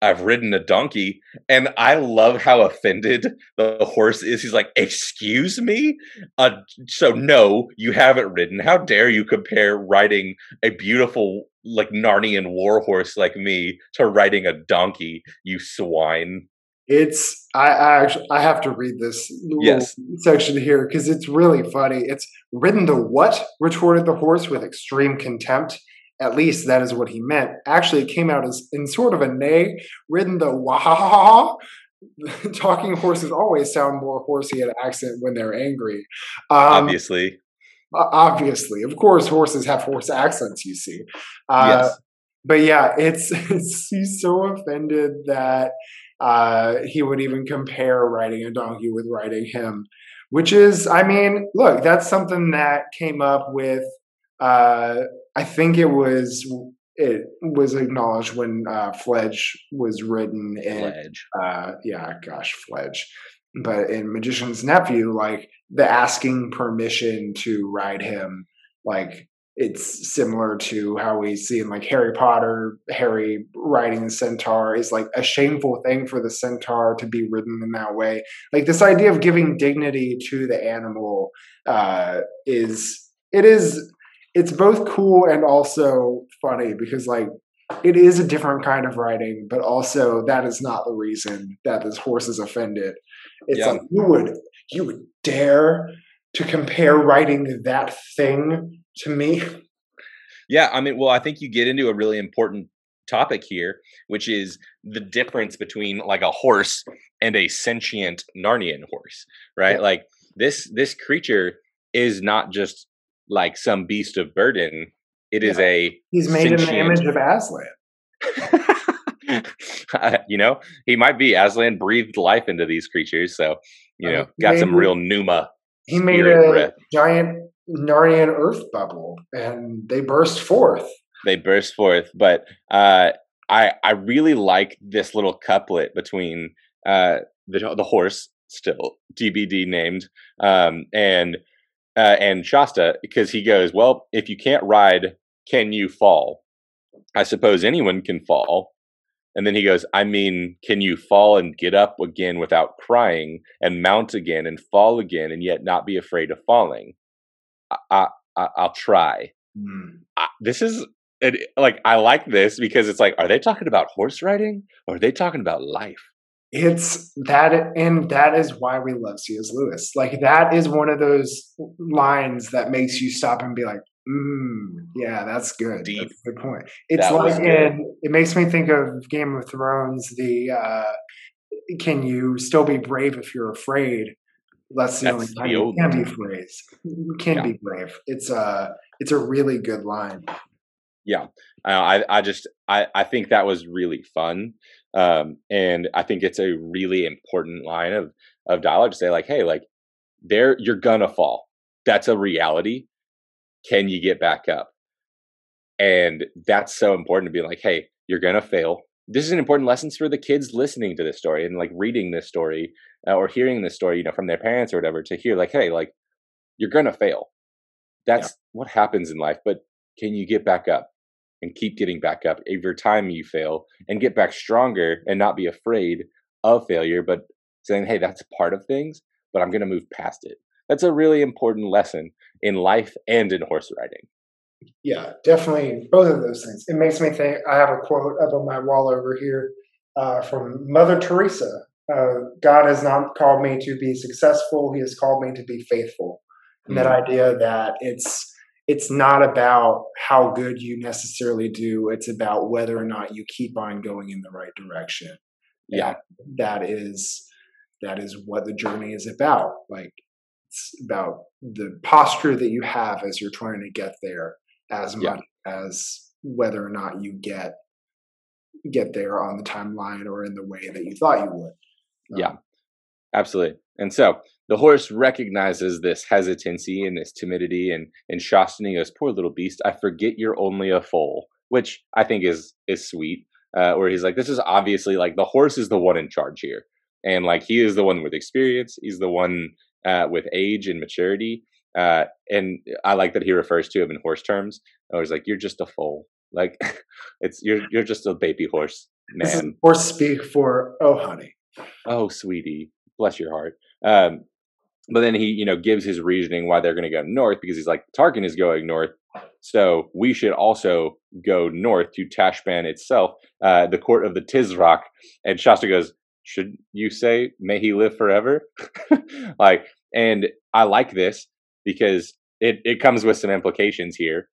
I've ridden a donkey. And I love how offended the horse is. He's like, excuse me? So no, you haven't ridden. How dare you compare riding a beautiful, like, Narnian war horse like me to riding a donkey, you swine. It's, I have to read this little section here because it's really funny. It's ridden the what? Retorted the horse with extreme contempt. At least that is what he meant. Actually, it came out as in sort of a neigh. Ridden the wah. Talking horses always sound more horsey in accent when they're angry. Obviously. Of course, horses have horse accents, you see. Yes. But yeah, it's he's so offended that he would even compare riding a donkey with riding him, which is, I mean, look, that's something that came up with, I think it was acknowledged when Fledge was written. Fledge. But in Magician's Nephew, like, the asking permission to ride him, like, it's similar to how we see in, like, Harry Potter, Harry riding the centaur is, like, a shameful thing for the centaur to be ridden in that way. Like, this idea of giving dignity to the animal it's both cool and also funny because, like, it is a different kind of riding, but also that is not the reason that this horse is offended. It's like, you would dare to compare writing that thing to me? Yeah, I mean, well, I think you get into a really important topic here, which is the difference between, like, a horse and a sentient Narnian horse, right? Yeah. Like, this creature is not just, like, some beast of burden. It is a... He's made in the image of Aslan. You know, he might be. Aslan breathed life into these creatures, so, you know, got some real pneuma. He made a breath. Giant Narnian earth bubble, and they burst forth. But I really like this little couplet between the horse, still TBD named, and Shasta, because he goes, well, if you can't ride, can you fall? I suppose anyone can fall. And then he goes, I mean, can you fall and get up again without crying, and mount again and fall again and yet not be afraid of falling? I'll try. Mm. I like this because it's like, are they talking about horse riding or are they talking about life? It's that, and that is why we love C.S. Lewis. Like, that is one of those lines that makes you stop and be like, Yeah, that's good. Deep. That's a good point. It's that like it makes me think of Game of Thrones, the can you still be brave if you're afraid? That's the only time you can be brave. You can be brave. It's a really good line. Yeah. I think that was really fun. And I think it's a really important line of dialogue to say, like, hey, like there, you're gonna fall. That's a reality. Can you get back up? And that's so important, to be like, hey, you're going to fail. This is an important lesson for the kids listening to this story and like reading this story or hearing this story, you know, from their parents or whatever, to hear like, hey, like you're going to fail. That's what happens in life. But can you get back up and keep getting back up every time you fail and get back stronger and not be afraid of failure, but saying, hey, that's part of things, but I'm going to move past it. That's a really important lesson in life and in horse riding. Yeah, definitely both of those things. It makes me think, I have a quote up on my wall over here from Mother Teresa. God has not called me to be successful. He has called me to be faithful. And that idea that it's not about how good you necessarily do. It's about whether or not you keep on going in the right direction. Yeah. And that is what the journey is about. Like, it's about the posture that you have as you're trying to get there, as much as whether or not you get there on the timeline or in the way that you thought you would. Yeah, absolutely. And so the horse recognizes this hesitancy and this timidity, and Shasta goes, poor little beast, I forget you're only a foal, which I think is sweet, where he's like, this is obviously like the horse is the one in charge here. And like, he is the one with experience. He's the one with age and maturity. And I like that he refers to him in horse terms. I was like, you're just a foal. Like, you're just a baby horse, man. This is horse speak for, oh, honey. Oh, sweetie. Bless your heart. But then he, you know, gives his reasoning why they're going to go north, because he's like, Tarkin is going north, so we should also go north to Tashban itself, the court of the Tisroc. And Shasta goes, should you say, may he live forever? Like, and I like this because it comes with some implications here.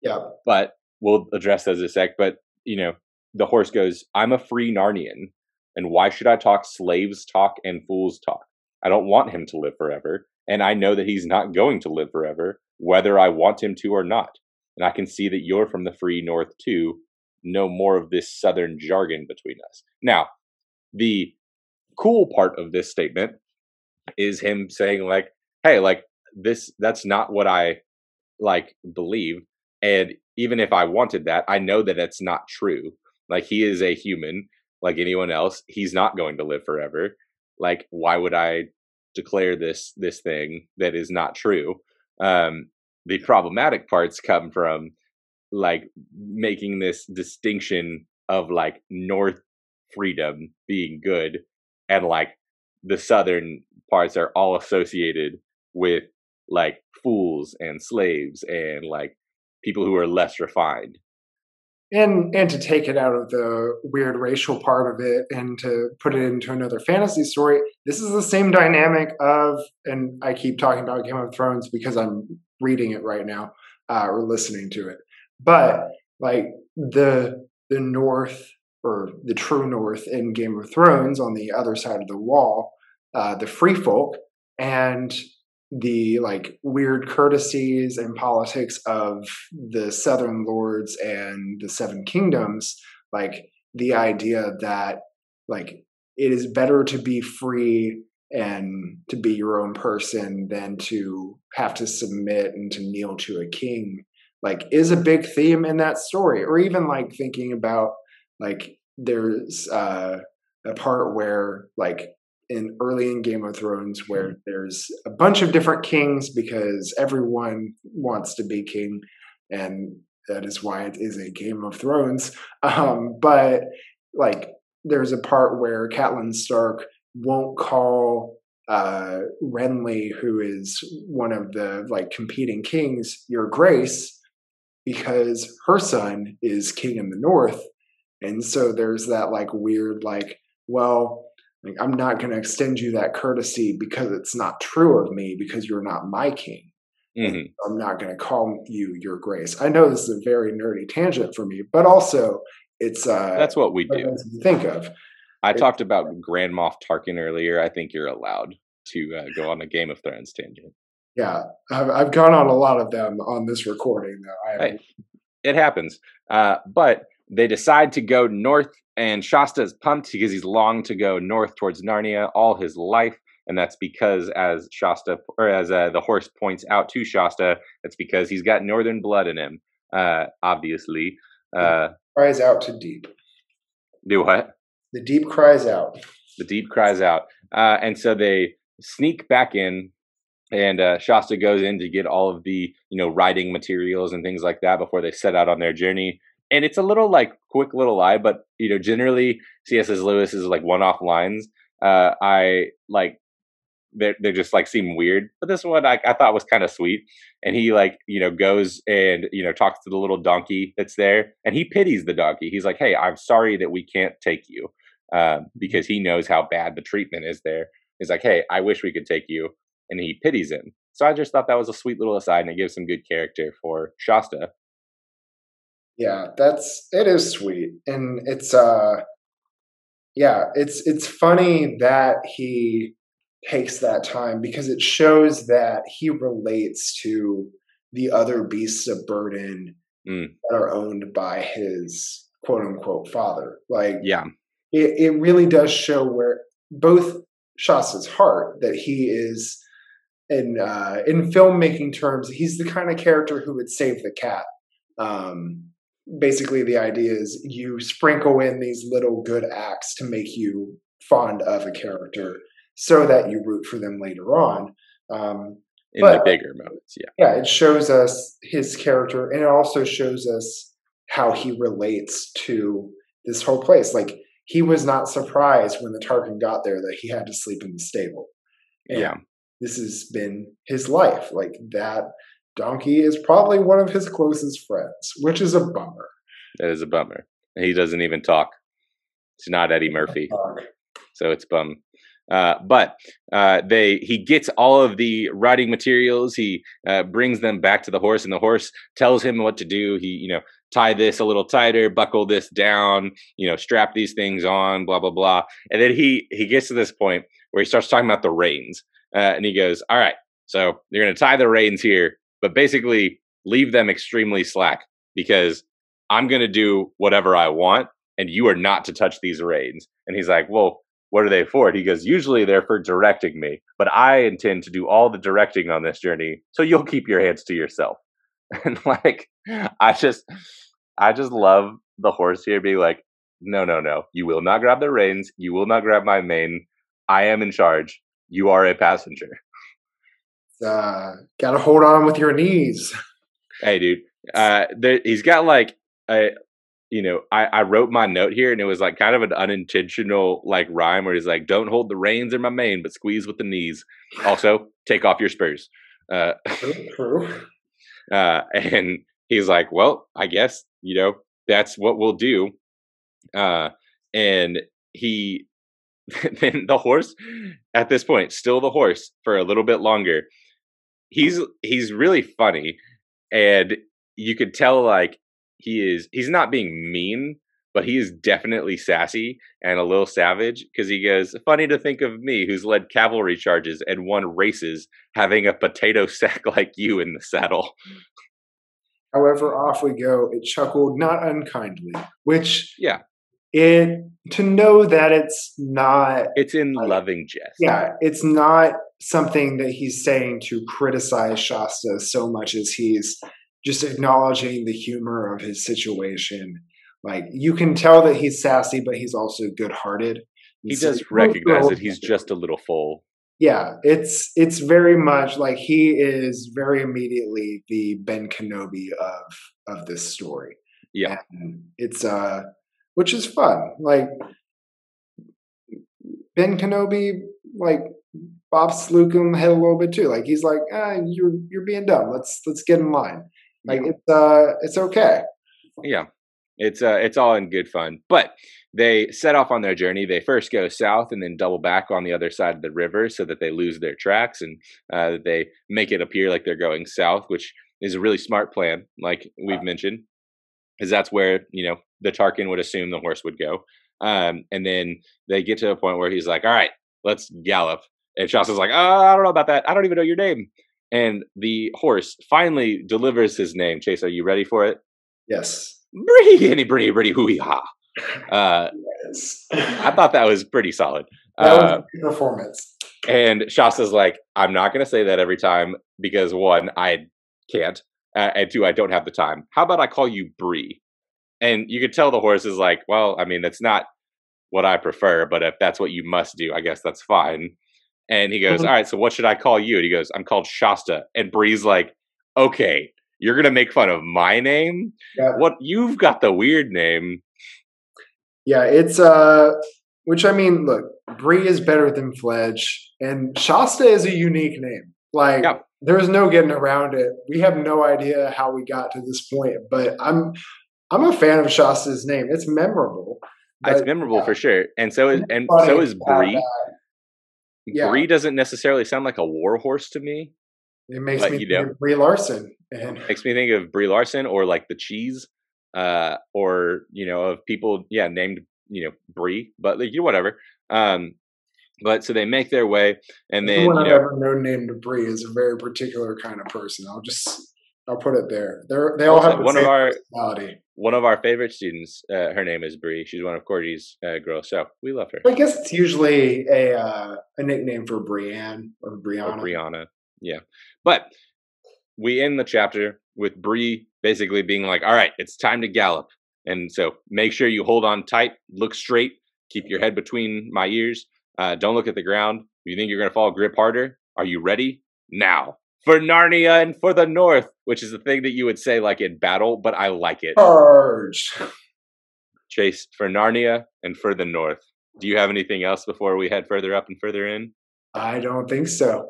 Yeah. But we'll address those in a sec. But, you know, the horse goes, I'm a free Narnian. And why should I talk slaves talk and fools talk? I don't want him to live forever. And I know that he's not going to live forever, whether I want him to or not. And I can see that you're from the free north too. No more of this southern jargon between us. Now, the cool part of this statement is him saying, like, hey, like this, that's not what I like believe. And even if I wanted that, I know that it's not true. Like, he is a human like anyone else. He's not going to live forever. Like, why would I declare this thing that is not true? The problematic parts come from like making this distinction of like north freedom being good, and like the southern parts are all associated with like fools and slaves and like people who are less refined, and to take it out of the weird racial part of it and to put it into another fantasy story. This is the same dynamic of, and I keep talking about Game of Thrones because I'm reading it right now or listening to it, but like the north, or the true north in Game of Thrones, on the other side of the wall, the free folk and the like weird courtesies and politics of the southern lords and the seven kingdoms, like the idea that like it is better to be free and to be your own person than to have to submit and to kneel to a king, like is a big theme in that story. Or even like thinking about, like there's a part where like in Game of Thrones where there's a bunch of different kings because everyone wants to be king, and that is why it is a Game of Thrones. But like there's a part where Catelyn Stark won't call Renly, who is one of the like competing kings, Your Grace, because her son is king in the north. And so there's that like weird, like, well, like I'm not going to extend you that courtesy because it's not true of me, because you're not my king. Mm-hmm. I'm not going to call you Your Grace. I know this is a very nerdy tangent for me, but also it's that's what we do. Think of. I talked about Grand Moff Tarkin earlier. I think you're allowed to go on a Game of Thrones tangent. Yeah, I've gone on a lot of them on this recording. Though it happens, but they decide to go north, and Shasta is pumped because he's longed to go north towards Narnia all his life. And that's because, as Shasta, or as the horse points out to Shasta, that's because he's got northern blood in him, obviously. Cries out to deep. Do what? The deep cries out. The deep cries out. And so they sneak back in, and Shasta goes in to get all of the, riding materials and things like that before they set out on their journey. And it's a little, quick little lie, but, generally, C.S. Lewis is, one-off lines. They just seem weird, but this one I thought was kind of sweet. And he goes and talks to the little donkey that's there, and he pities the donkey. He's like, "Hey, I'm sorry that we can't take you," because he knows how bad the treatment is there. He's like, "Hey, I wish we could take you," and he pities him. So I just thought that was a sweet little aside, and it gives some good character for Shasta. Yeah, it is sweet, and it's funny that he takes that time, because it shows that he relates to the other beasts of burden that are owned by his quote-unquote father. It really does show where both Shasta's heart, that he is in filmmaking terms, he's the kind of character who would save the cat. Basically the idea is you sprinkle in these little good acts to make you fond of a character, so that you root for them later on. In the bigger moments, yeah. Yeah, it shows us his character, and it also shows us how he relates to this whole place. He was not surprised when the Tarkin got there that he had to sleep in the stable. And yeah. This has been his life. That donkey is probably one of his closest friends, which is a bummer. That is a bummer. He doesn't even talk. It's not Eddie Murphy. So it's bum. But he gets all of the riding materials. He brings them back to the horse, and the horse tells him what to do. He, tie this a little tighter, buckle this down, strap these things on, blah, blah, blah. And then he gets to this point where he starts talking about the reins, and he goes, "All right, so you're going to tie the reins here, but basically leave them extremely slack, because I'm going to do whatever I want, and you are not to touch these reins." And he's like, "Well, what are they for?" And he goes, "Usually they're for directing me, but I intend to do all the directing on this journey, so you'll keep your hands to yourself." And I just love the horse here being like, no, "You will not grab the reins. You will not grab my mane. I am in charge. You are a passenger. Gotta hold on with your knees." Hey, dude, he's got a... I wrote my note here, and it was kind of an unintentional rhyme where he's like, "Don't hold the reins in my mane, but squeeze with the knees. Also, take off your spurs." And he's like, "Well, I guess, that's what we'll do." And he, then the horse at this point, still the horse for a little bit longer. He's really funny, and you could tell he's not being mean, but he is definitely sassy and a little savage, because he goes, "Funny to think of me, who's led cavalry charges and won races, having a potato sack like you in the saddle. However off we go," it chuckled, "not unkindly," which, yeah, it to know that it's not, it's in loving jest. Yeah, it's not something that he's saying to criticize Shasta so much as he's just acknowledging the humor of his situation. You can tell that he's sassy, but he's also good-hearted. He does recognize that he's just a little fool. Yeah, it's very much he is very immediately the Ben Kenobi of this story. Yeah, and it's which is fun. Ben Kenobi, Bob Slocum had a little bit too. He's you're being dumb. Let's get in line. It's okay. Yeah. It's all in good fun. But they set off on their journey. They first go south and then double back on the other side of the river so that they lose their tracks, and they make it appear like they're going south, which is a really smart plan, like we've mentioned, because that's where, you know, the Tarkin would assume the horse would go. And then they get to a point where he's like, all right, let's gallop. And Shasta's like, oh, I don't know about that. I don't even know your name. And the horse finally delivers his name. Chase, are you ready for it? Yes. Bree, any Bree, Bree, hooey ha. Yes. I thought that was pretty solid. That was a good performance. And Shasta's like, I'm not going to say that every time because one, I can't, and two, I don't have the time. How about I call you Bree? And you could tell the horse is like, well, I mean, that's not what I prefer, but if that's what you must do, I guess that's fine. And he goes, all right, so what should I call you? And he goes, I'm called Shasta. And Bree's like, okay, you're going to make fun of my name? Yeah. What? You've got the weird name. Yeah, it's, which I mean, look, Bree is better than Fledge, and Shasta is a unique name. Like, yeah. There's no getting around it. We have no idea how we got to this point, but I'm a fan of Shasta's name. It's memorable. It's memorable for sure. And so is Bree. Yeah. Bree doesn't necessarily sound like a war horse to me. It makes me think of Brie Larson. It makes me think of Brie Larson or like the cheese or, you know, of people, yeah, named, you know, Bree, but like, you know, whatever. But so they make their way and then, everyone I've ever known named Bree is a very particular kind of person. I'll put it there. They all have the same personality. One of our favorite students, her name is Bree. She's one of Cordy's girls, so we love her. I guess it's usually a nickname for Brianne or Brianna. Or Brianna, yeah. But we end the chapter with Bree basically being like, all right, it's time to gallop. And so make sure you hold on tight, look straight, keep your head between my ears, don't look at the ground. If you think you're going to fall, grip harder. Are you ready? Now. For Narnia and for the North, which is the thing that you would say like in battle, but I like it. Charge. Chase, for Narnia and for the North. Do you have anything else before we head further up and further in? I don't think so.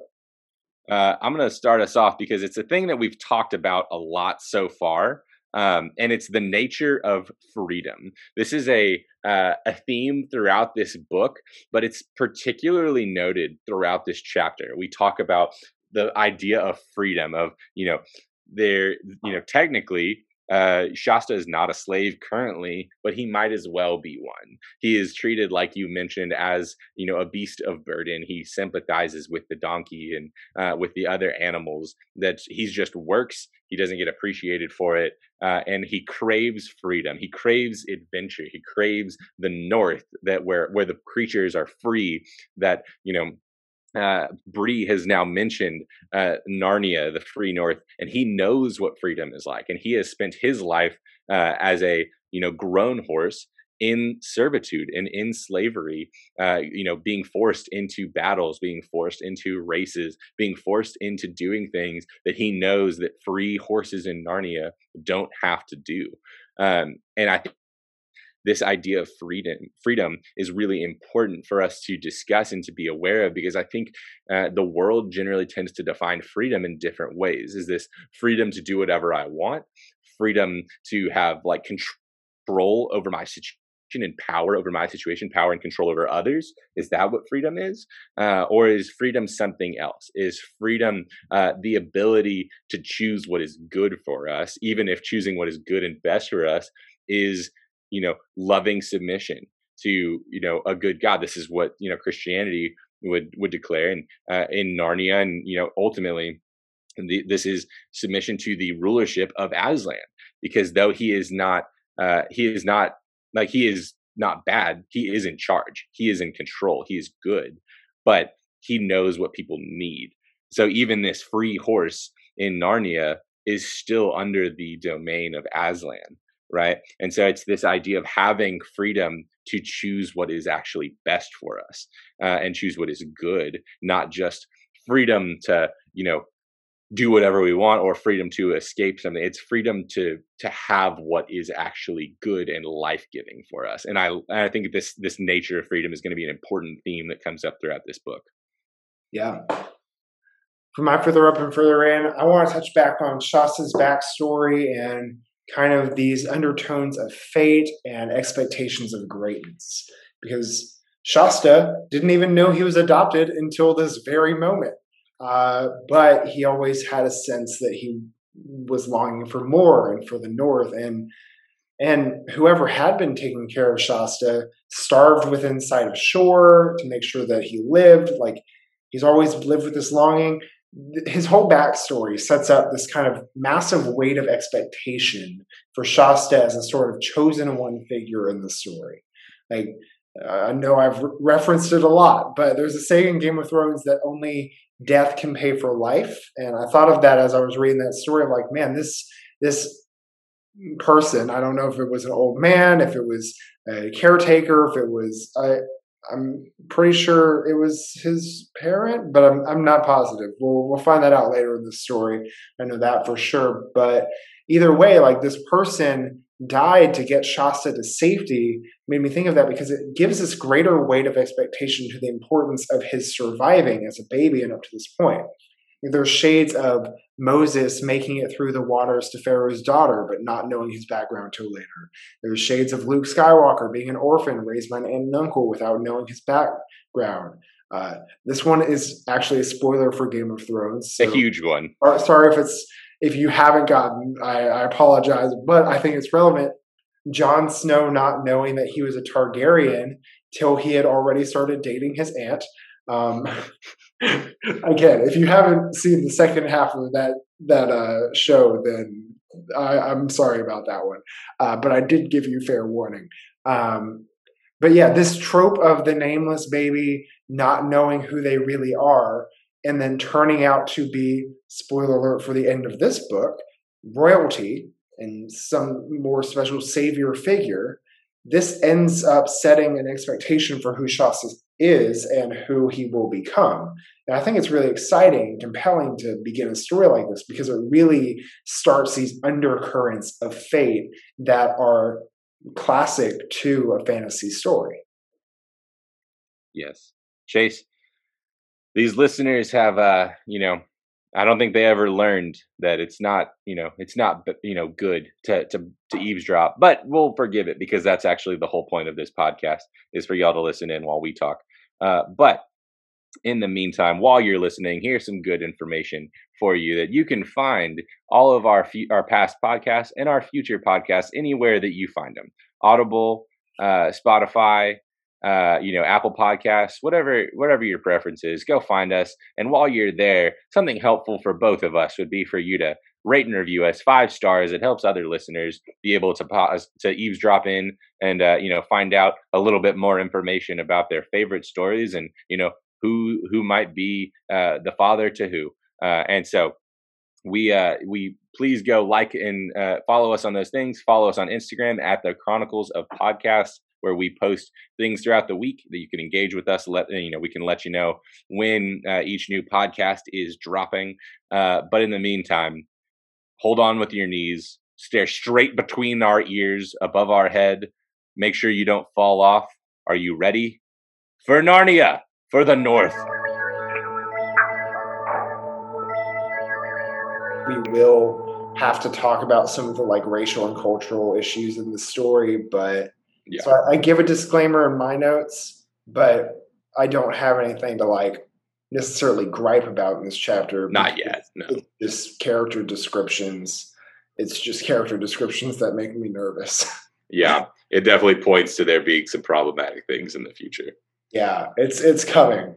I'm going to start us off because it's a thing that we've talked about a lot so far. And it's the nature of freedom. This is a theme throughout this book, but it's particularly noted throughout this chapter. We talk about the idea of freedom of, you know, technically Shasta is not a slave currently, but he might as well be one. He is treated, like you mentioned, as, you know, a beast of burden. He sympathizes with the donkey and with the other animals that he's just works. He doesn't get appreciated for it. And he craves freedom. He craves adventure. He craves the North, that where the creatures are free, that, you know, Bree has now mentioned Narnia, the free North, and he knows what freedom is like. And he has spent his life as a, you know, grown horse in servitude and in slavery, you know, being forced into battles, being forced into races, being forced into doing things that he knows that free horses in Narnia don't have to do. And I think this idea of freedom is really important for us to discuss and to be aware of, because I think the world generally tends to define freedom in different ways. Is this freedom to do whatever I want, freedom to have like control over my situation and power over my situation, power and control over others? Is that what freedom is? Or is freedom something else? Is freedom the ability to choose what is good for us, even if choosing what is good and best for us is, you know, loving submission to, you know, a good God. This is what, you know, Christianity would declare, and in Narnia, and, you know, ultimately, this is submission to the rulership of Aslan, because though he is not bad, he is in charge, he is in control, he is good, but he knows what people need. So even this free horse in Narnia is still under the domain of Aslan. Right. And so it's this idea of having freedom to choose what is actually best for us and choose what is good, not just freedom to, you know, do whatever we want or freedom to escape something. It's freedom to have what is actually good and life-giving for us. And I think this nature of freedom is going to be an important theme that comes up throughout this book. Yeah. From my further up and further in, I want to touch back on Shasta's backstory and kind of these undertones of fate and expectations of greatness, because Shasta didn't even know he was adopted until this very moment. But he always had a sense that he was longing for more and for the North, and whoever had been taking care of Shasta starved within sight of shore to make sure that he lived. Like, he's always lived with this longing. His whole backstory sets up this kind of massive weight of expectation for Shasta as a sort of chosen one figure in the story. Like, I know I've referenced it a lot, but there's a saying in Game of Thrones that only death can pay for life. And I thought of that as I was reading that story. I'm like, man, this person, I don't know if it was an old man, if it was a caretaker, if it was... I'm pretty sure it was his parent, but I'm not positive. We'll find that out later in the story. I know that for sure. But either way, like, this person died to get Shasta to safety. Made me think of that because it gives this greater weight of expectation to the importance of his surviving as a baby and up to this point. There's shades of Moses making it through the waters to Pharaoh's daughter, but not knowing his background till later. There's shades of Luke Skywalker being an orphan raised by an aunt and uncle without knowing his background. This one is actually a spoiler for Game of Thrones. So, a huge one. Sorry if you haven't gotten, I apologize, but I think it's relevant. Jon Snow not knowing that he was a Targaryen till he had already started dating his aunt. Again, if you haven't seen the second half of that show, then I'm sorry about that one. But I did give you fair warning. But yeah, this trope of the nameless baby not knowing who they really are and then turning out to be, spoiler alert for the end of this book, royalty and some more special savior figure, this ends up setting an expectation for who Shasta is and who he will become. And I think it's really exciting, compelling to begin a story like this because it really starts these undercurrents of fate that are classic to a fantasy story. Yes. Chase, these listeners have, I don't think they ever learned that it's not good to eavesdrop, but we'll forgive it because that's actually the whole point of this podcast is for y'all to listen in while we talk. But in the meantime, while you're listening, here's some good information for you that you can find all of our past podcasts and our future podcasts anywhere that you find them. Audible, Spotify, Apple Podcasts, whatever your preference is, go find us. And while you're there, something helpful for both of us would be for you to rate and review us 5 stars. It helps other listeners be able to pause, to eavesdrop in and, find out a little bit more information about their favorite stories and, who might be the father to who. And so we please go like and follow us on those things. Follow us on Instagram at The Chronicles of Podcasts, where we post things throughout the week that you can engage with us. We can let you know when each new podcast is dropping. But in the meantime, hold on with your knees, stare straight between our ears, above our head. Make sure you don't fall off. Are you ready for Narnia, for the North? We will have to talk about some of the racial and cultural issues in the story, but yeah. So I give a disclaimer in my notes, but I don't have anything to necessarily gripe about in this chapter. Not yet. No. It's just character descriptions. It's just character descriptions that make me nervous. Yeah. It definitely points to there being some problematic things in the future. Yeah. It's coming.